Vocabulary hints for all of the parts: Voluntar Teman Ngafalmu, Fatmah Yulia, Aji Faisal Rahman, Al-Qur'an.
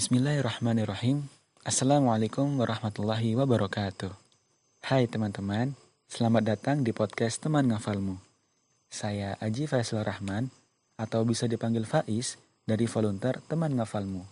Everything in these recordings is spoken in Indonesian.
Bismillahirrahmanirrahim. Assalamualaikum warahmatullahi wabarakatuh. Hai teman-teman, selamat datang di podcast Teman Ngafalmu. Saya Aji Faisal Rahman, atau bisa dipanggil Faiz, dari Voluntar Teman Ngafalmu.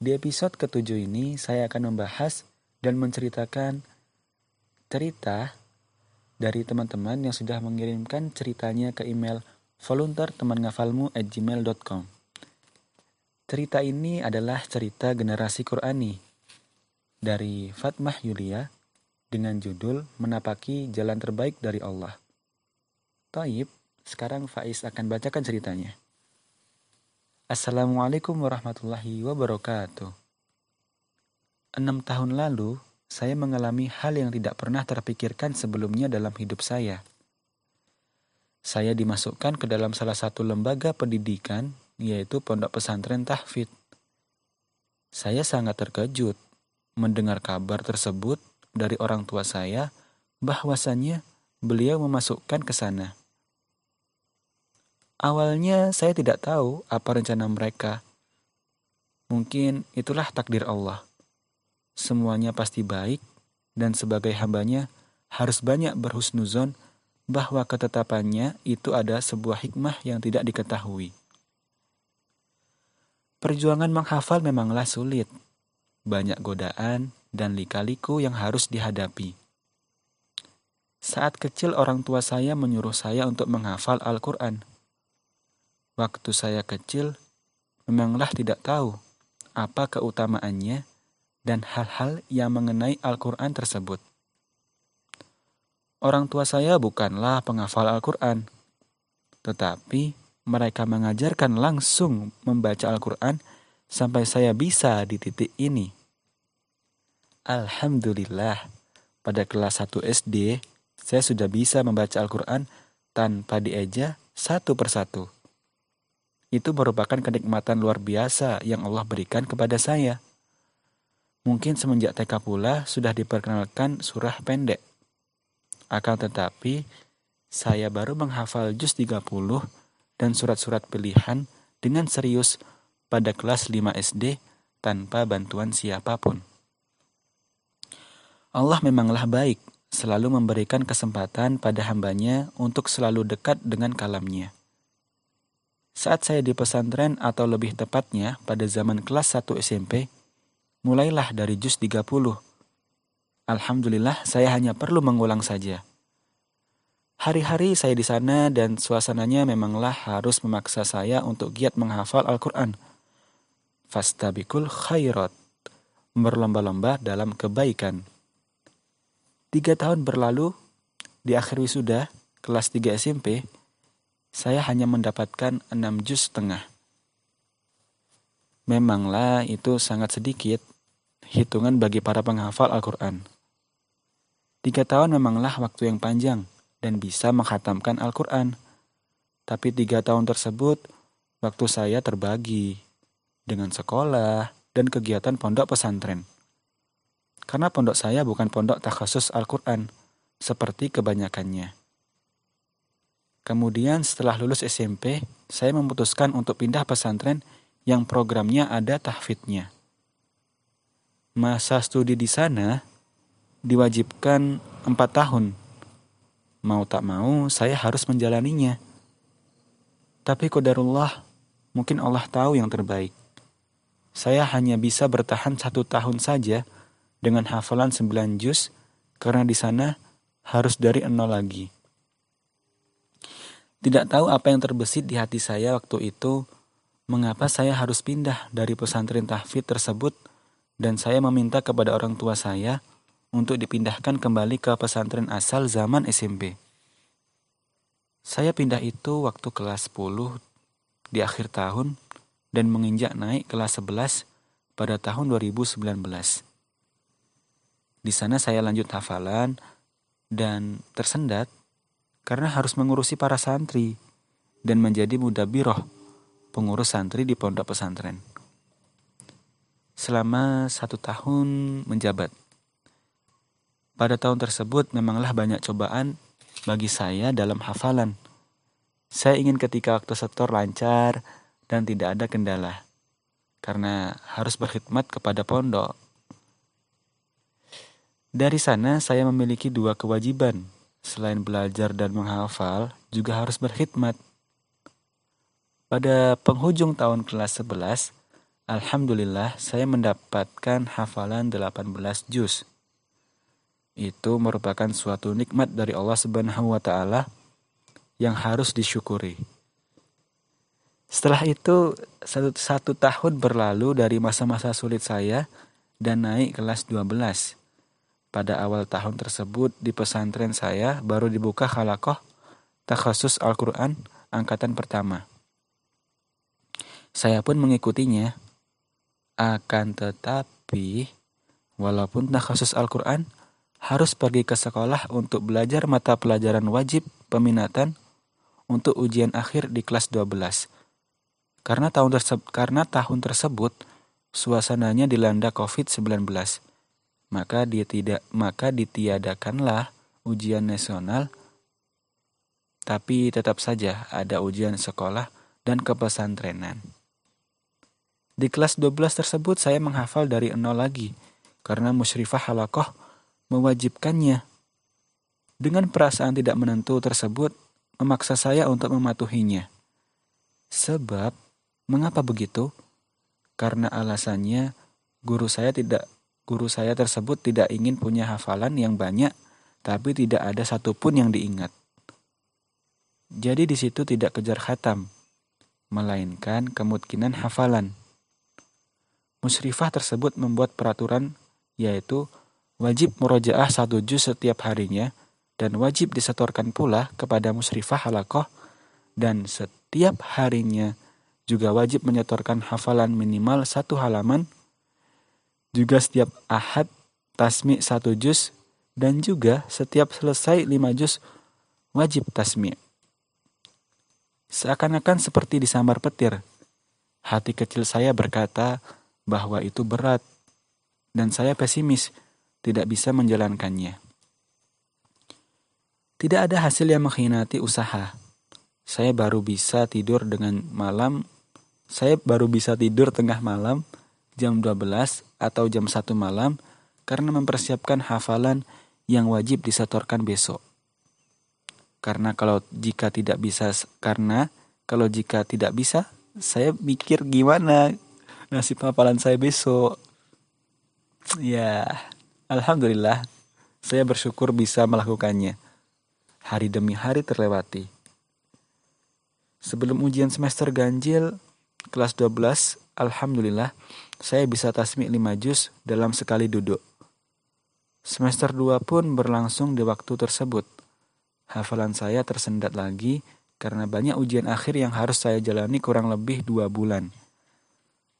Di episode ke-7 ini, saya akan membahas dan menceritakan cerita dari teman-teman yang sudah mengirimkan ceritanya ke email voluntartemangafalmu@gmail.com. Cerita ini adalah cerita generasi Qur'ani dari Fatmah Yulia dengan judul Menapaki Jalan Terbaik dari Allah. Taib, sekarang Faiz akan bacakan ceritanya. Assalamualaikum warahmatullahi wabarakatuh. 6 tahun lalu, saya mengalami hal yang tidak pernah terpikirkan sebelumnya dalam hidup saya. Saya dimasukkan ke dalam salah satu lembaga pendidikan, yaitu Pondok Pesantren Tahfidz. Saya sangat terkejut mendengar kabar tersebut dari orang tua saya bahwasannya beliau memasukkan ke sana. Awalnya saya tidak tahu apa rencana mereka. Mungkin itulah takdir Allah. Semuanya pasti baik dan sebagai hambanya harus banyak berhusnuzon bahwa ketetapannya itu ada sebuah hikmah yang tidak diketahui. Perjuangan menghafal memanglah sulit. Banyak godaan dan lika-liku yang harus dihadapi. Saat kecil orang tua saya menyuruh saya untuk menghafal Al-Qur'an. Waktu saya kecil, memanglah tidak tahu apa keutamaannya dan hal-hal yang mengenai Al-Qur'an tersebut. Orang tua saya bukanlah penghafal Al-Qur'an, tetapi mereka mengajarkan langsung membaca Al-Qur'an sampai saya bisa di titik ini. Alhamdulillah, pada kelas 1 SD, saya sudah bisa membaca Al-Qur'an tanpa dieja satu persatu. Itu merupakan kenikmatan luar biasa yang Allah berikan kepada saya. Mungkin semenjak TK pula sudah diperkenalkan surah pendek. Akan tetapi, saya baru menghafal juz 30 dan surat-surat pilihan dengan serius pada kelas 5 SD tanpa bantuan siapapun. Allah memanglah baik, selalu memberikan kesempatan pada hambanya untuk selalu dekat dengan kalamnya. Saat saya di pesantren atau lebih tepatnya pada zaman kelas 1 SMP, mulailah dari juz 30. Alhamdulillah saya hanya perlu mengulang saja. Hari-hari saya di sana dan suasananya memanglah harus memaksa saya untuk giat menghafal Al-Qur'an. Fastabiqul khairat, berlomba-lomba dalam kebaikan. 3 tahun berlalu, di akhir wisuda, kelas 3 SMP, saya hanya mendapatkan 6,5 juz. Memanglah itu sangat sedikit, hitungan bagi para penghafal Al-Qur'an. 3 tahun memanglah waktu yang panjang dan bisa menghatamkan Al-Qur'an. Tapi 3 tahun tersebut, waktu saya terbagi dengan sekolah dan kegiatan pondok pesantren. Karena pondok saya bukan pondok takhasus Al-Qur'an, seperti kebanyakannya. Kemudian setelah lulus SMP, saya memutuskan untuk pindah pesantren yang programnya ada tahfidnya. Masa studi di sana diwajibkan 4 tahun. Mau tak mau, saya harus menjalaninya. Tapi qadarullah, mungkin Allah tahu yang terbaik. Saya hanya bisa bertahan 1 tahun saja dengan hafalan 9 juz, karena di sana harus dari 0 lagi. Tidak tahu apa yang terbesit di hati saya waktu itu, mengapa saya harus pindah dari pesantren tahfidz tersebut, dan saya meminta kepada orang tua saya untuk dipindahkan kembali ke pesantren asal zaman SMP. Saya pindah itu waktu kelas 10 di akhir tahun dan menginjak naik kelas 11 pada tahun 2019. Di sana saya lanjut hafalan dan tersendat karena harus mengurusi para santri dan menjadi mudabiroh, pengurus santri di pondok pesantren. Selama 1 tahun menjabat. Pada tahun tersebut memanglah banyak cobaan bagi saya dalam hafalan. Saya ingin ketika waktu setor lancar dan tidak ada kendala. karena harus berkhidmat kepada pondok. Dari sana saya memiliki dua kewajiban. Selain belajar dan menghafal, juga harus berkhidmat. Pada penghujung tahun kelas 11, alhamdulillah saya mendapatkan hafalan 18 juz. Itu merupakan suatu nikmat dari Allah Subhanahu wa Ta'ala yang harus disyukuri. Setelah itu, satu tahun berlalu dari masa-masa sulit saya dan naik kelas 12. Pada awal tahun tersebut di pesantren saya baru dibuka halaqah takhasus Al-Qur'an angkatan pertama. Saya pun mengikutinya. Akan tetapi, walaupun takhasus Al-Qur'an, harus pergi ke sekolah untuk belajar mata pelajaran wajib peminatan untuk ujian akhir di kelas 12. Karena tahun tersebut suasananya dilanda COVID-19, maka ditiadakanlah ujian nasional, tapi tetap saja ada ujian sekolah dan kepesantrenan. Di kelas 12 tersebut saya menghafal dari nol lagi karena musyrifah halaqah mewajibkannya. Dengan perasaan tidak menentu tersebut memaksa saya untuk mematuhinya. Sebab mengapa begitu? Karena alasannya guru saya tersebut tidak ingin punya hafalan yang banyak, tapi tidak ada satupun yang diingat. Jadi di situ tidak kejar khatam, melainkan kemungkinan hafalan. Musyrifah tersebut membuat peraturan, yaitu wajib murojaah 1 juz setiap harinya dan wajib disetorkan pula kepada musyrifah halaqah, dan setiap harinya juga wajib menyetorkan hafalan minimal 1 halaman, juga setiap ahad tasmi' 1 juz, dan juga setiap selesai 5 juz wajib tasmi'. Seakan-akan seperti disambar petir. Hati kecil saya berkata bahwa itu berat, dan saya pesimis tidak bisa menjalankannya. Tidak ada hasil yang mengkhianati usaha. Saya baru bisa tidur tengah malam, jam 12 atau jam 1 malam, karena mempersiapkan hafalan yang wajib disetorkan besok. Karena kalau jika tidak bisa, saya mikir gimana nasib hafalan saya besok. Ya, alhamdulillah, saya bersyukur bisa melakukannya. Hari demi hari terlewati. Sebelum ujian semester ganjil kelas 12, alhamdulillah saya bisa tasmi' 5 juz dalam sekali duduk. Semester 2 pun berlangsung di waktu tersebut. Hafalan saya tersendat lagi karena banyak ujian akhir yang harus saya jalani kurang lebih 2 bulan.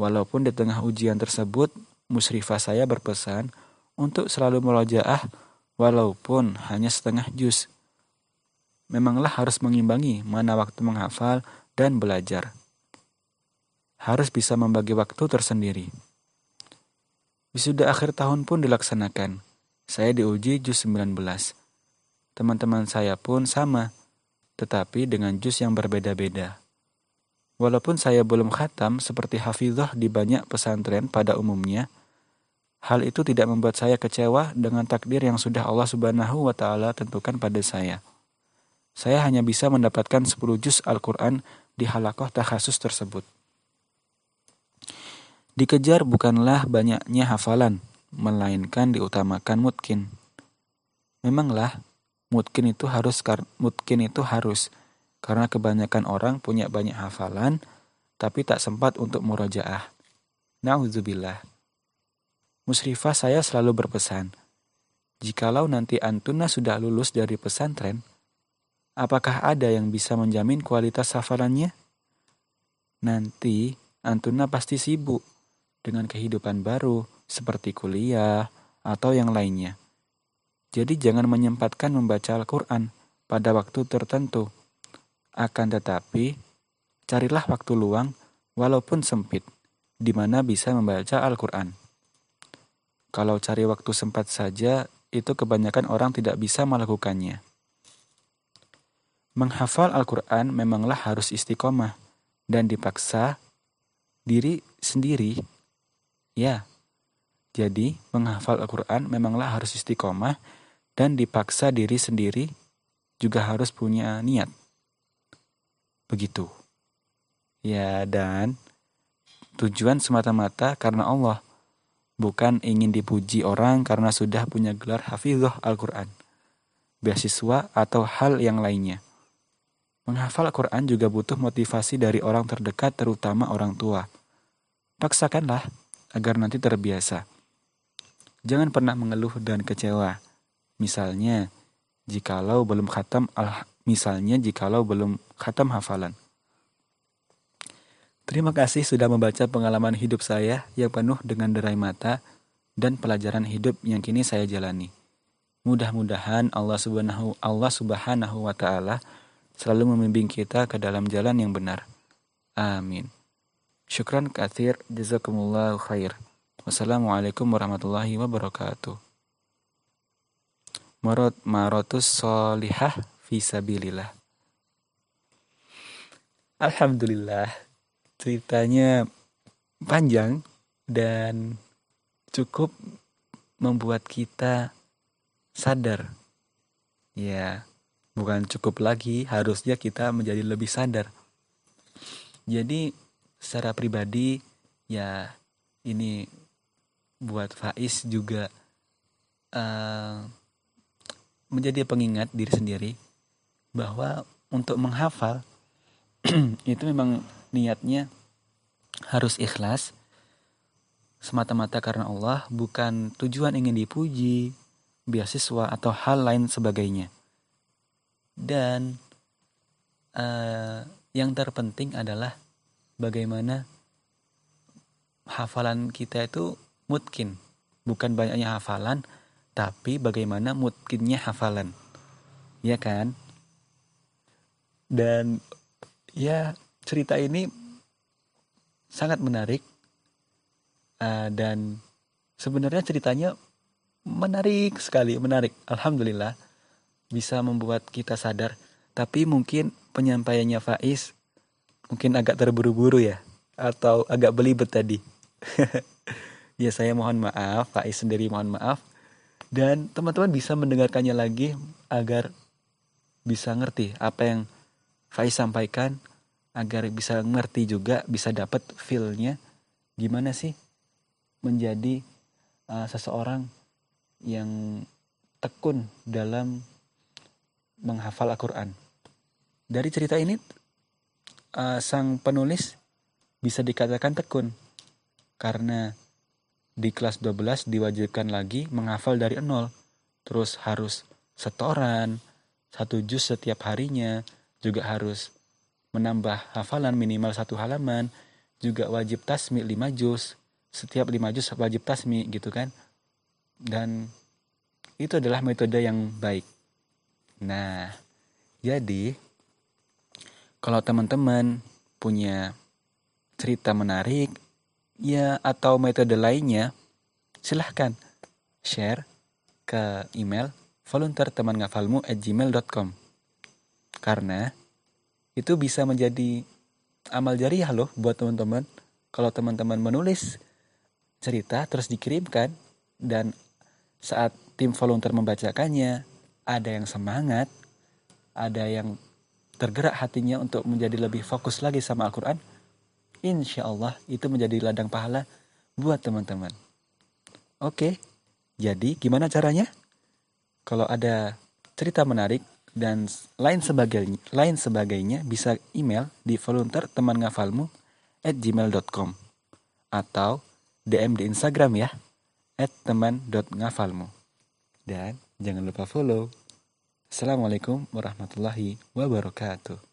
Walaupun di tengah ujian tersebut, musyrifah saya berpesan untuk selalu murojaah walaupun hanya 1/2 juz. Memanglah harus mengimbangi mana waktu menghafal dan belajar. Harus bisa membagi waktu tersendiri. Wisuda akhir tahun pun dilaksanakan. Saya diuji juz 19. Teman-teman saya pun sama, tetapi dengan juz yang berbeda-beda. Walaupun saya belum khatam seperti hafizah di banyak pesantren pada umumnya, hal itu tidak membuat saya kecewa dengan takdir yang sudah Allah Subhanahu wa Ta'ala tentukan pada saya. Saya hanya bisa mendapatkan 10 juz Al-Qur'an di halaqah takhasus tersebut. Dikejar bukanlah banyaknya hafalan, melainkan diutamakan mutkin. Memanglah mutkin itu harus karena kebanyakan orang punya banyak hafalan tapi tak sempat untuk murojaah. Nauzubillah. Musyrifah saya selalu berpesan, jikalau nanti antuna sudah lulus dari pesantren, apakah ada yang bisa menjamin kualitas hafalannya? Nanti antuna pasti sibuk dengan kehidupan baru seperti kuliah atau yang lainnya. Jadi jangan menyempatkan membaca Al-Qur'an pada waktu tertentu. Akan tetapi, carilah waktu luang walaupun sempit di mana bisa membaca Al-Qur'an. Kalau cari waktu sempat saja, itu kebanyakan orang tidak bisa melakukannya. Menghafal Al-Qur'an memanglah harus istiqomah dan dipaksa diri sendiri. Ya, jadi menghafal Al-Qur'an memanglah harus istiqomah dan dipaksa diri sendiri juga harus punya niat. Begitu. Ya, dan tujuan semata-mata karena Allah, bukan ingin dipuji orang karena sudah punya gelar hafizah Al-Qur'an, beasiswa atau hal yang lainnya. Menghafal Al-Qur'an juga butuh motivasi dari orang terdekat, terutama orang tua. Paksakanlah agar nanti terbiasa. Jangan pernah mengeluh dan kecewa. Misalnya, jikalau belum khatam hafalan. Terima kasih sudah membaca pengalaman hidup saya yang penuh dengan derai mata dan pelajaran hidup yang kini saya jalani. Mudah-mudahan Allah Subhanahu wa Ta'ala selalu membimbing kita ke dalam jalan yang benar. Amin. Syukran katsir, jazakumullah khair. Wassalamualaikum warahmatullahi wabarakatuh. Marotus solihah fisabilillah. Alhamdulillah, ceritanya panjang dan cukup membuat kita sadar. Ya, bukan cukup lagi, harusnya kita menjadi lebih sadar. Jadi secara pribadi, ya ini buat Faiz juga menjadi pengingat diri sendiri bahwa untuk menghafal itu memang niatnya harus ikhlas semata-mata karena Allah, bukan tujuan ingin dipuji, beasiswa atau hal lain sebagainya. Dan yang terpenting adalah bagaimana hafalan kita itu mutkin. Bukan banyaknya hafalan, tapi bagaimana mutkinnya hafalan. Ya kan? Dan ya, cerita ini sangat menarik. Dan sebenarnya ceritanya menarik sekali. Menarik, alhamdulillah. Bisa membuat kita sadar. Tapi mungkin penyampaiannya Faiz mungkin agak terburu-buru ya, atau agak belibet tadi. Ya, saya mohon maaf, Faiz sendiri mohon maaf. Dan teman-teman bisa mendengarkannya lagi agar bisa ngerti apa yang Faiz sampaikan, agar bisa ngerti juga, bisa dapat feel-nya. Gimana sih menjadi seseorang yang tekun dalam menghafal Al-Qur'an. Dari cerita ini sang penulis bisa dikatakan tekun karena di kelas 12 diwajibkan lagi menghafal dari 0, terus harus setoran 1 juz setiap harinya, juga harus menambah hafalan minimal 1 halaman, juga wajib tasmi 5 juz, setiap 5 juz wajib tasmi gitu kan. Dan itu adalah metode yang baik. Nah, jadi kalau teman-teman punya cerita menarik ya atau metode lainnya, silahkan share ke email voluntartemangafalmu@gmail.com. Karena itu bisa menjadi amal jariah loh buat teman-teman. Kalau teman-teman menulis cerita terus dikirimkan, dan saat tim volunteer membacakannya, ada yang semangat, ada yang tergerak hatinya untuk menjadi lebih fokus lagi sama Al-Qur'an. Insyaallah itu menjadi ladang pahala buat teman-teman. Oke, jadi gimana caranya? Kalau ada cerita menarik dan lain sebagainya bisa email di voluntartemangafalmu@gmail.com atau DM di Instagram ya @teman.ngafalmu. Dan jangan lupa follow. Assalamualaikum warahmatullahi wabarakatuh.